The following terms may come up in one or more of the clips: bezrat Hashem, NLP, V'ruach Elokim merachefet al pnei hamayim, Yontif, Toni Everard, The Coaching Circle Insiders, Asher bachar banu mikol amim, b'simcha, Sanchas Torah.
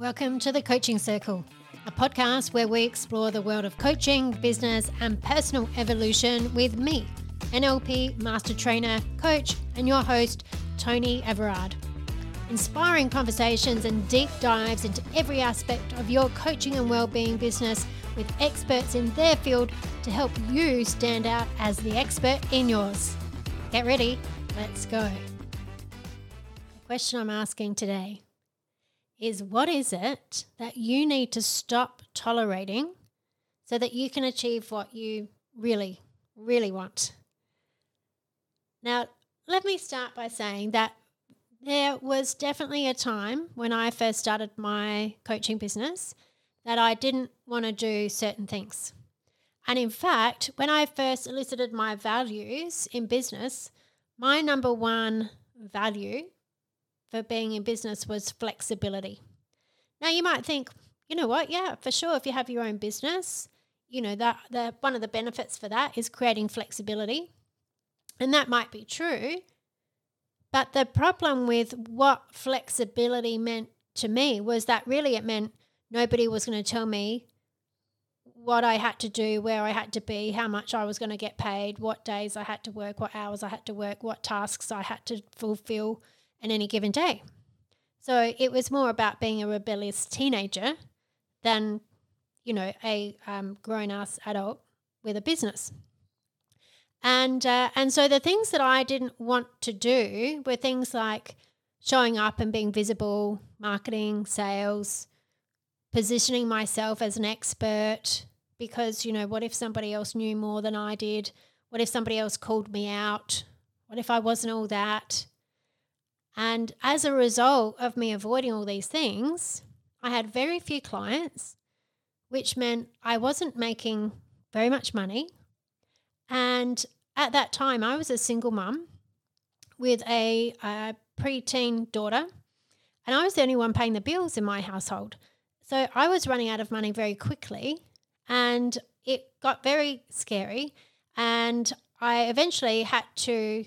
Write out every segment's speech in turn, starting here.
Welcome to The Coaching Circle, a podcast where we explore the world of coaching, business, and personal evolution with me, NLP master trainer, coach, and your host, Toni Everard. Inspiring conversations and deep dives into every aspect of your coaching and well-being business with experts in their field to help you stand out as the expert in yours. Get ready, let's go. The question I'm asking today is, what is it that you need to stop tolerating so that you can achieve what you really, really want? Now, let me start by saying that there was definitely a time when I first started my coaching business that I didn't want to do certain things. And in fact, when I first elicited my values in business, my number one value for being in business was flexibility. Now you might think, you know what, yeah, for sure, if you have your own business, you know, that one of the benefits for that is creating flexibility. And that might be true. But the problem with what flexibility meant to me was that really it meant nobody was going to tell me what I had to do, where I had to be, how much I was going to get paid, what days I had to work, what hours I had to work, what tasks I had to fulfill in any given day. So it was more about being a rebellious teenager than, you know, a grown-ass adult with a business. And so the things that I didn't want to do were things like showing up and being visible, marketing, sales, positioning myself as an expert because, you know, what if somebody else knew more than I did? What if somebody else called me out? What if I wasn't all that? And as a result of me avoiding all these things, I had very few clients, which meant I wasn't making very much money. And at that time, I was a single mum with a preteen daughter, and I was the only one paying the bills in my household. So I was running out of money very quickly, and it got very scary. And I eventually had to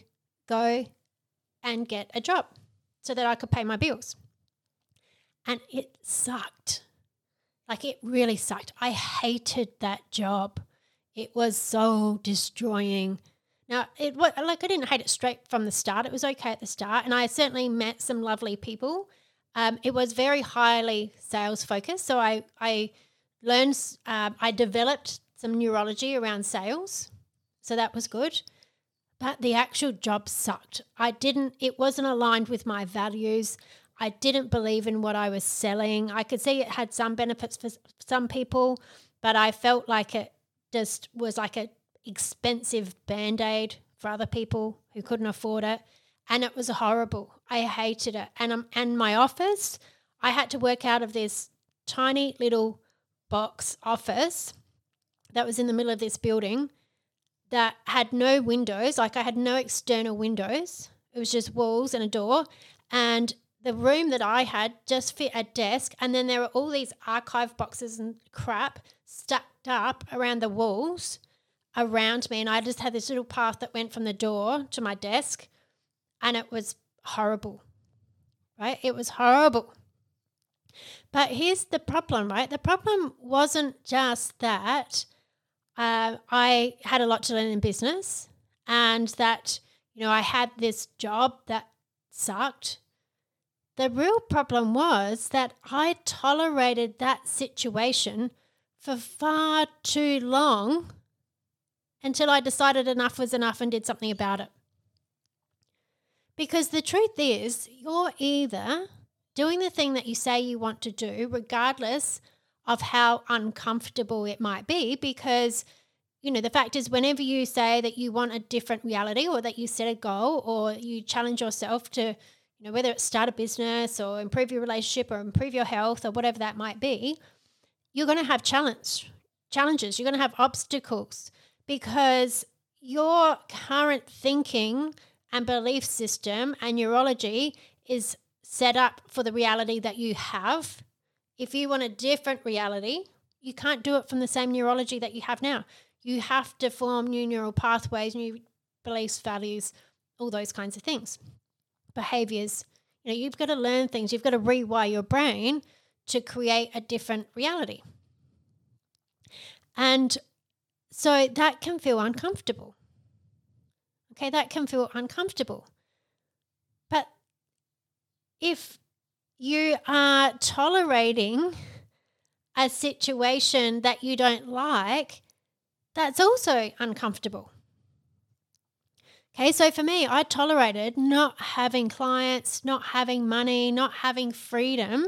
go and get a job so that I could pay my bills. And it sucked. Like, it really sucked. I hated that job. It was so destroying. Now, it was like, I didn't hate it straight from the start. It was okay at the start. And I certainly met some lovely people. It was very highly sales focused. So I learned, I developed some neurology around sales. So that was good. But the actual job sucked. It wasn't aligned with my values. I didn't believe in what I was selling. I could see it had some benefits for some people, but I felt like it just was like an expensive Band-Aid for other people who couldn't afford it. And it was horrible. I hated it. And my office, I had to work out of this tiny little box office that was in the middle of this building that had no windows. Like, I had no external windows. It was just walls and a door. And the room that I had just fit a desk, and then there were all these archive boxes and crap stacked up around the walls around me, and I just had this little path that went from the door to my desk, and it was horrible, right? It was horrible. But here's the problem, right? The problem wasn't just that I had a lot to learn in business, and that, you know, I had this job that sucked. The real problem was that I tolerated that situation for far too long until I decided enough was enough and did something about it. Because the truth is, you're either doing the thing that you say you want to do, regardless of how uncomfortable it might be, because, you know, the fact is, whenever you say that you want a different reality, or that you set a goal, or you challenge yourself to, you know, whether it's start a business or improve your relationship or improve your health or whatever that might be, you're going to have challenges, you're going to have obstacles, because your current thinking and belief system and neurology is set up for the reality that you have. If you want a different reality, you can't do it from the same neurology that you have now. You have to form new neural pathways, new beliefs, values, all those kinds of things, behaviors. You know, you've got to learn things. You've got to rewire your brain to create a different reality. And so that can feel uncomfortable. Okay, that can feel uncomfortable. But if you are tolerating a situation that you don't like, that's also uncomfortable. Okay, so for me, I tolerated not having clients, not having money, not having freedom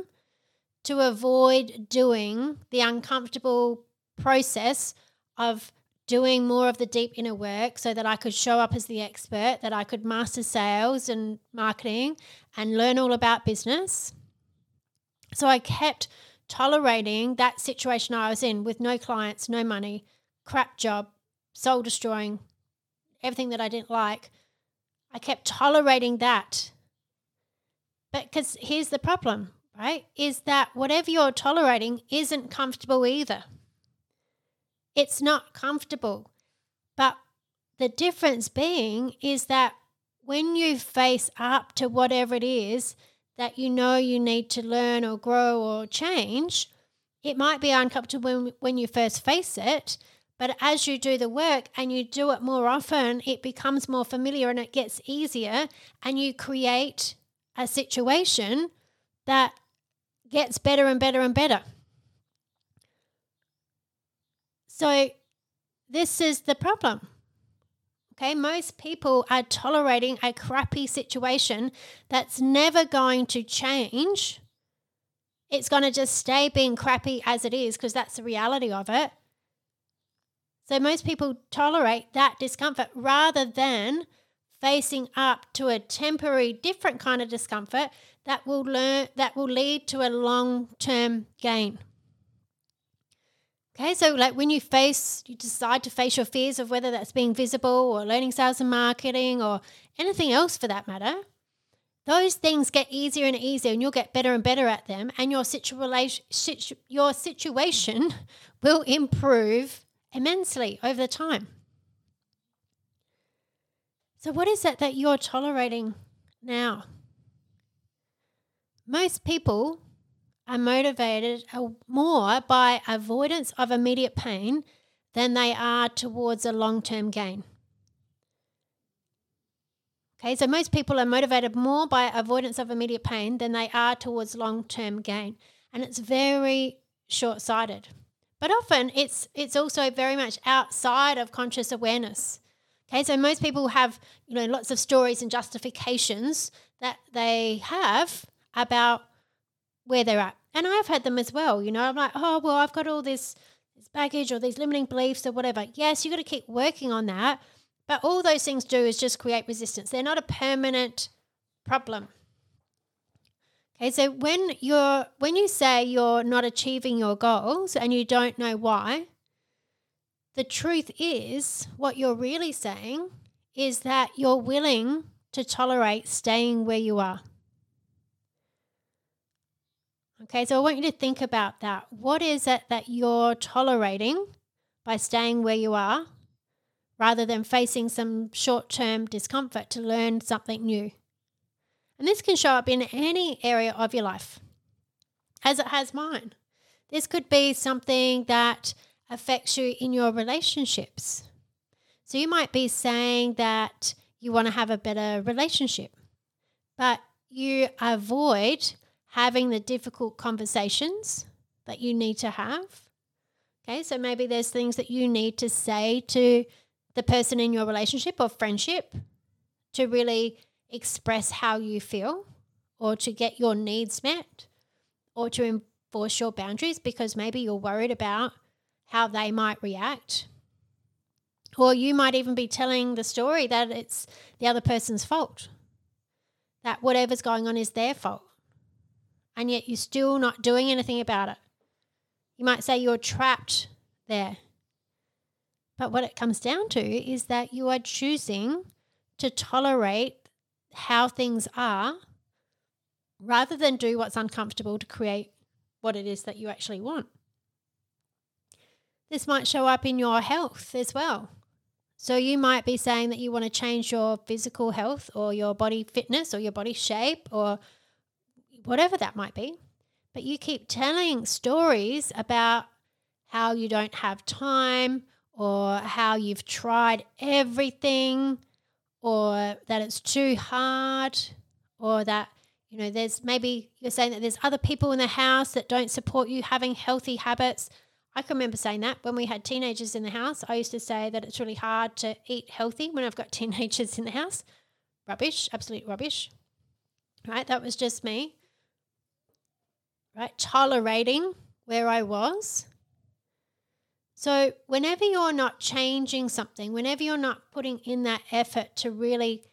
to avoid doing the uncomfortable process of doing more of the deep inner work so that I could show up as the expert, that I could master sales and marketing and learn all about business. So I kept tolerating that situation I was in with no clients, no money, crap job, soul destroying, everything that I didn't like. I kept tolerating that. But because here's the problem, right, is that whatever you're tolerating isn't comfortable either. It's not comfortable. But the difference being is that when you face up to whatever it is that you know you need to learn or grow or change, it might be uncomfortable when you first face it, but as you do the work and you do it more often, it becomes more familiar and it gets easier, and you create a situation that gets better and better and better. So this is the problem. Okay, most people are tolerating a crappy situation that's never going to change. It's going to just stay being crappy as it is because that's the reality of it. So most people tolerate that discomfort rather than facing up to a temporary different kind of discomfort that will lead to a long-term gain. Okay, so like when you decide to face your fears of whether that's being visible or learning sales and marketing or anything else for that matter, those things get easier and easier and you'll get better and better at them, and your situation will improve immensely over the time. So what is it that you're tolerating now? Most people are motivated more by avoidance of immediate pain than they are towards a long-term gain. Okay, so most people are motivated more by avoidance of immediate pain than they are towards long-term gain. And it's very short-sighted. But often it's also very much outside of conscious awareness. Okay, so most people have, lots of stories and justifications that they have about where they're at. And I've had them as well. I'm like, oh, well, I've got all this baggage or these limiting beliefs or whatever. Yes, you've got to keep working on that. But all those things do is just create resistance. They're not a permanent problem. Okay, so when you say you're not achieving your goals and you don't know why, the truth is what you're really saying is that you're willing to tolerate staying where you are. Okay, so I want you to think about that. What is it that you're tolerating by staying where you are rather than facing some short-term discomfort to learn something new? And this can show up in any area of your life, as it has mine. This could be something that affects you in your relationships. So you might be saying that you want to have a better relationship, but you avoid having the difficult conversations that you need to have. Okay, so maybe there's things that you need to say to the person in your relationship or friendship to really express how you feel or to get your needs met or to enforce your boundaries because maybe you're worried about how they might react. Or you might even be telling the story that it's the other person's fault, that whatever's going on is their fault. And yet you're still not doing anything about it. You might say you're trapped there. But what it comes down to is that you are choosing to tolerate how things are rather than do what's uncomfortable to create what it is that you actually want. This might show up in your health as well. So you might be saying that you want to change your physical health or your body fitness or your body shape or whatever that might be. But you keep telling stories about how you don't have time or how you've tried everything or that it's too hard or that, you know, there's maybe you're saying that there's other people in the house that don't support you having healthy habits. I can remember saying that when we had teenagers in the house. I used to say that it's really hard to eat healthy when I've got teenagers in the house. Rubbish, absolute rubbish. Right, that was just me. Right, tolerating where I was. So whenever you're not changing something, whenever you're not putting in that effort to really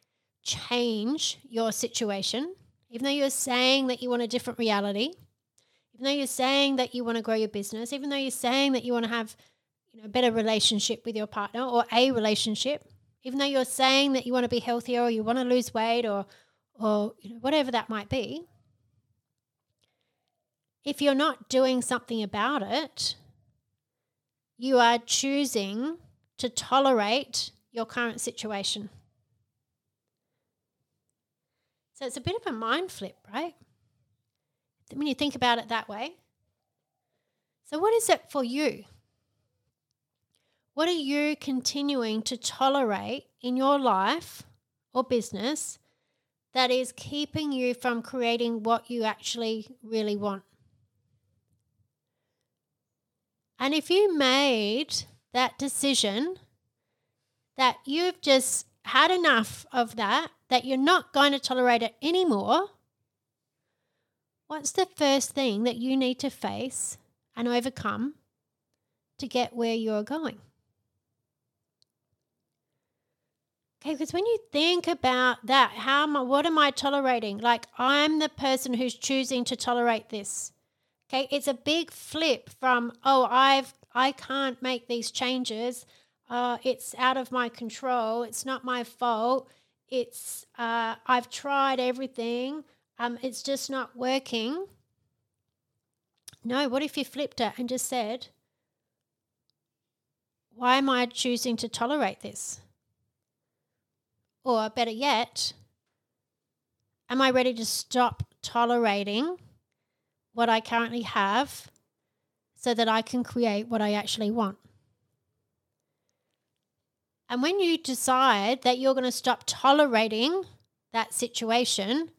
change your situation, even though you're saying that you want a different reality, even though you're saying that you want to grow your business, even though you're saying that you want to have, you know, a better relationship with your partner or a relationship, even though you're saying that you want to be healthier or you want to lose weight or you know, whatever that might be, if you're not doing something about it, you are choosing to tolerate your current situation. So it's a bit of a mind flip, right? When you think about it that way. So what is it for you? What are you continuing to tolerate in your life or business that is keeping you from creating what you actually really want? And if you made that decision that you've just had enough of that, that you're not going to tolerate it anymore, what's the first thing that you need to face and overcome to get where you're going? Okay, because when you think about that, what am I tolerating? Like, I'm the person who's choosing to tolerate this. Okay, it's a big flip from, I can't make these changes. It's out of my control. It's not my fault. It's I've tried everything. It's just not working. No, what if you flipped it and just said, why am I choosing to tolerate this? Or better yet, am I ready to stop tolerating what I currently have so that I can create what I actually want? And when you decide that you're going to stop tolerating that situation,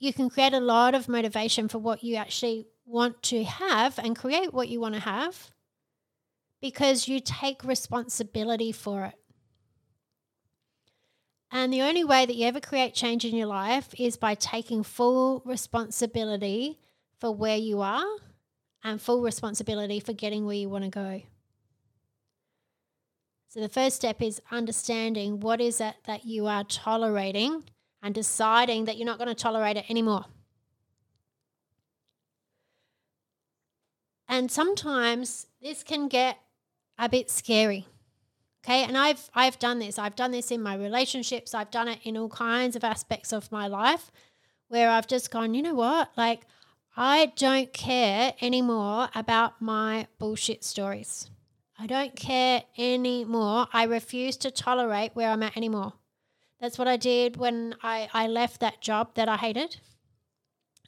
you can create a lot of motivation for what you actually want to have and create what you want to have because you take responsibility for it. And the only way that you ever create change in your life is by taking full responsibility for where you are and full responsibility for getting where you want to go. So the first step is understanding what is it that you are tolerating and deciding that you're not going to tolerate it anymore. And sometimes this can get a bit scary. Okay, and I've done this. I've done this in my relationships. I've done it in all kinds of aspects of my life where I've just gone, you know what? Like, I don't care anymore about my bullshit stories. I don't care anymore. I refuse to tolerate where I'm at anymore. That's what I did when I left that job that I hated.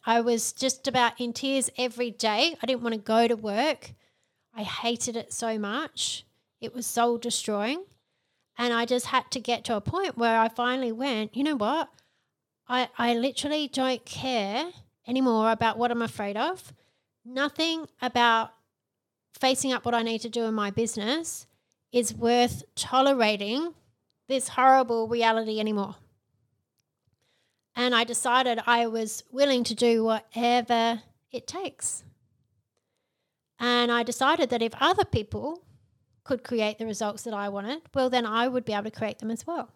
I was just about in tears every day. I didn't want to go to work. I hated it so much. It was soul destroying. And I just had to get to a point where I finally went, you know what? I literally don't care anymore about what I'm afraid of. Nothing about facing up what I need to do in my business is worth tolerating this horrible reality anymore. And I decided I was willing to do whatever it takes. And I decided that if other people could create the results that I wanted, well, then I would be able to create them as well.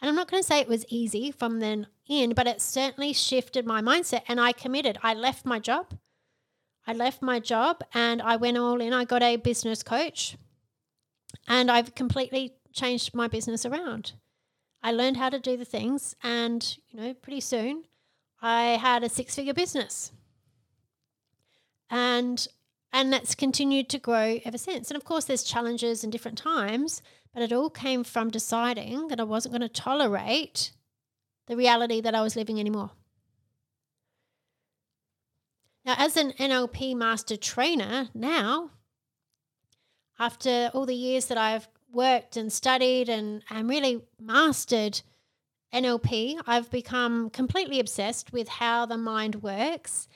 And I'm not going to say it was easy from then in, but it certainly shifted my mindset and I committed. I left my job and I went all in. I got a business coach and I've completely changed my business around. I learned how to do the things and, you know, pretty soon I had a six-figure business. And that's continued to grow ever since. And of course, there's challenges and different times, but it all came from deciding that I wasn't going to tolerate the reality that I was living anymore. Now, as an NLP master trainer now, after all the years that I've worked and studied and really mastered NLP, I've become completely obsessed with how the mind works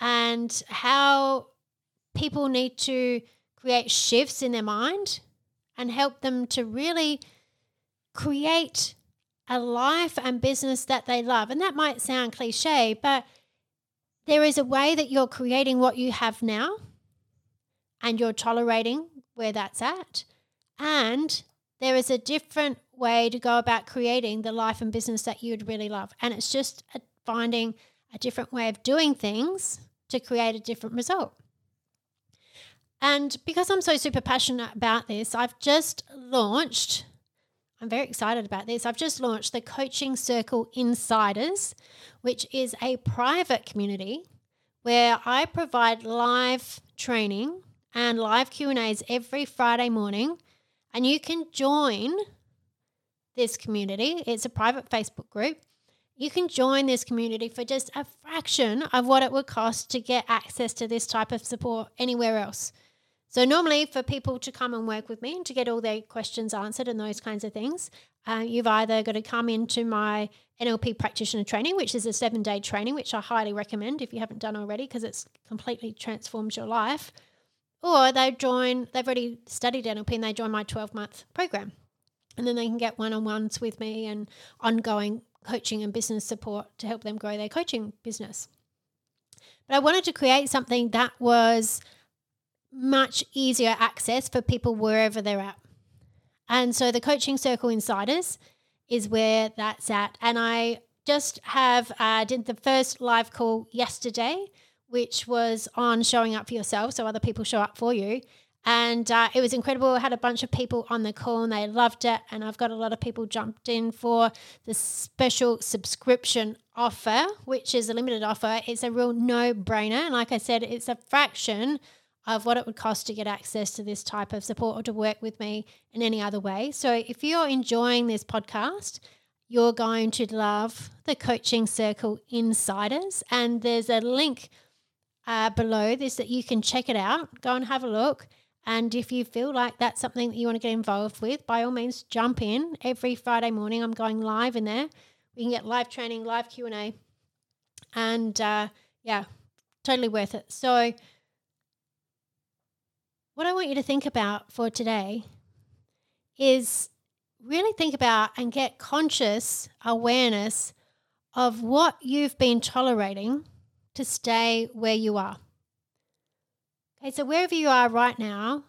and how people need to create shifts in their mind and help them to really create a life and business that they love. And that might sound cliche, but there is a way that you're creating what you have now and you're tolerating where that's at. And there is a different way to go about creating the life and business that you'd really love. And it's just finding a different way of doing things to create a different result. And because I'm so super passionate about this, I'm very excited about this. I've just launched the Coaching Circle Insiders, which is a private community where I provide live training and live Q&As every Friday morning. And you can join this community. It's a private Facebook group. You can join this community for just a fraction of what it would cost to get access to this type of support anywhere else. So normally for people to come and work with me and to get all their questions answered and those kinds of things, you've either got to come into my NLP practitioner training, which is a 7-day training, which I highly recommend if you haven't done already because it's completely transforms your life, or they've already studied NLP and they join my 12-month program. And then they can get one-on-ones with me and ongoing coaching and business support to help them grow their coaching business. But I wanted to create something that was much easier access for people wherever they're at. And so the Coaching Circle Insiders is where that's at. And I just did the first live call yesterday, which was on showing up for yourself, so other people show up for you. And it was incredible. I had a bunch of people on the call and they loved it. And I've got a lot of people jumped in for the special subscription offer, which is a limited offer. It's a real no-brainer. And like I said, it's a fraction of what it would cost to get access to this type of support or to work with me in any other way. So if you're enjoying this podcast, you're going to love the Coaching Circle Insiders. And there's a link below this that you can check it out. Go and have a look. And if you feel like that's something that you want to get involved with, by all means, jump in. Every Friday morning I'm going live in there. We can get live training, live Q&A. And totally worth it. So what I want you to think about for today is really think about and get conscious awareness of what you've been tolerating to stay where you are. Okay, so wherever you are right now,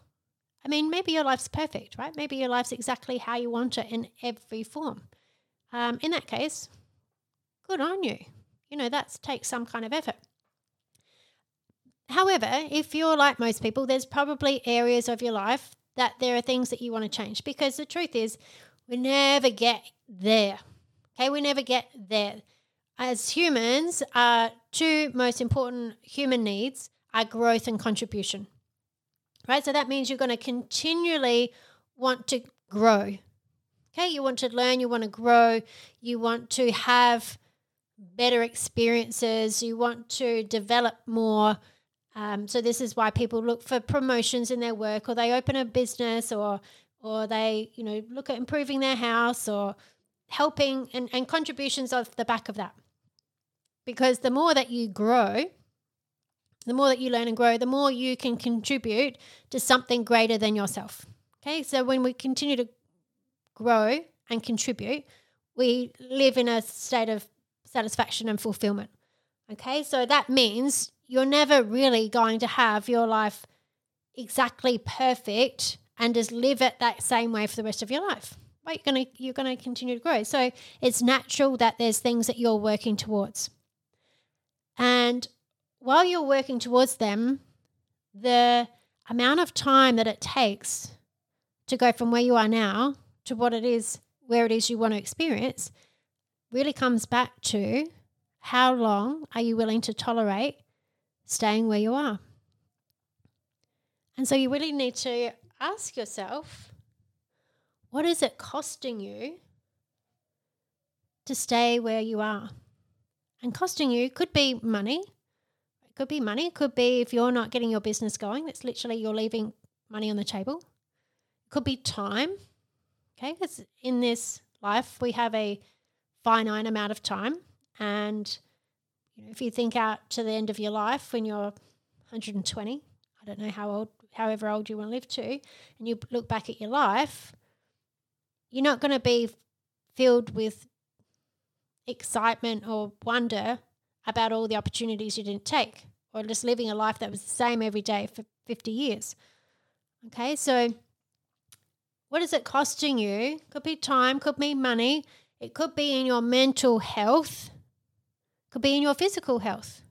I mean, maybe your life's perfect, right? Maybe your life's exactly how you want it in every form. In that case, good on you. You know, that takes some kind of effort. However, if you're like most people, there's probably areas of your life that there are things that you want to change, because the truth is we never get there. Okay, we never get there. As humans, our two most important human needs are growth and contribution, right? So that means you're going to continually want to grow. Okay, you want to learn, you want to grow, you want to have better experiences, you want to develop more. So this is why people look for promotions in their work, or they open a business, or they, you know, look at improving their house or helping and contributions off the back of that. Because the more that you grow, the more that you learn and grow, the more you can contribute to something greater than yourself. Okay, so when we continue to grow and contribute, we live in a state of satisfaction and fulfillment. Okay, so that means you're never really going to have your life exactly perfect and just live it that same way for the rest of your life. But you're going to continue to grow. So it's natural that there's things that you're working towards. And while you're working towards them, the amount of time that it takes to go from where you are now to where it is you want to experience, really comes back to how long are you willing to tolerate staying where you are. And so you really need to ask yourself, what is it costing you to stay where you are? And costing you could be money, it Could be money. Could be if you're not getting your business going, that's literally you're leaving money on the table. Could be time. Okay, because in this life we have a finite amount of time, and you know, if you think out to the end of your life when you're 120, I don't know how old, however old you want to live to, and you look back at your life, you're not going to be filled with excitement or wonder about all the opportunities you didn't take, or just living a life that was the same every day for 50 years. Okay, so what is it costing you? Could be time, could be money. It could be in your mental health, could be in your physical health.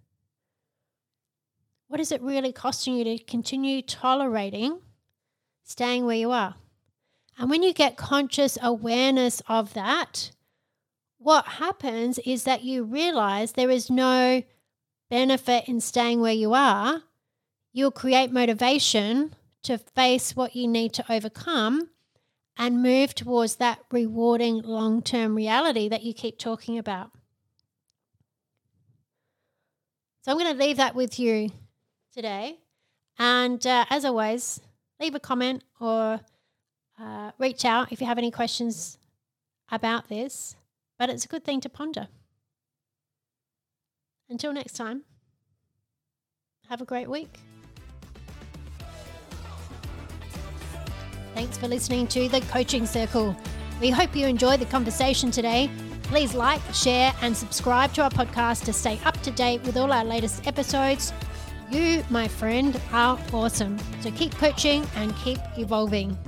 What is it really costing you to continue tolerating staying where you are? And when you get conscious awareness of that, what happens is that you realize there is no benefit in staying where you are. You'll create motivation to face what you need to overcome and move towards that rewarding long-term reality that you keep talking about. So I'm going to leave that with you today, and as always, leave a comment or reach out if you have any questions about this, but it's a good thing to ponder. Until next time, have a great week. Thanks for listening to The Coaching Circle. We hope you enjoyed the conversation today. Please like, share and subscribe to our podcast to stay up to date with all our latest episodes. You, my friend, are awesome. So keep coaching and keep evolving.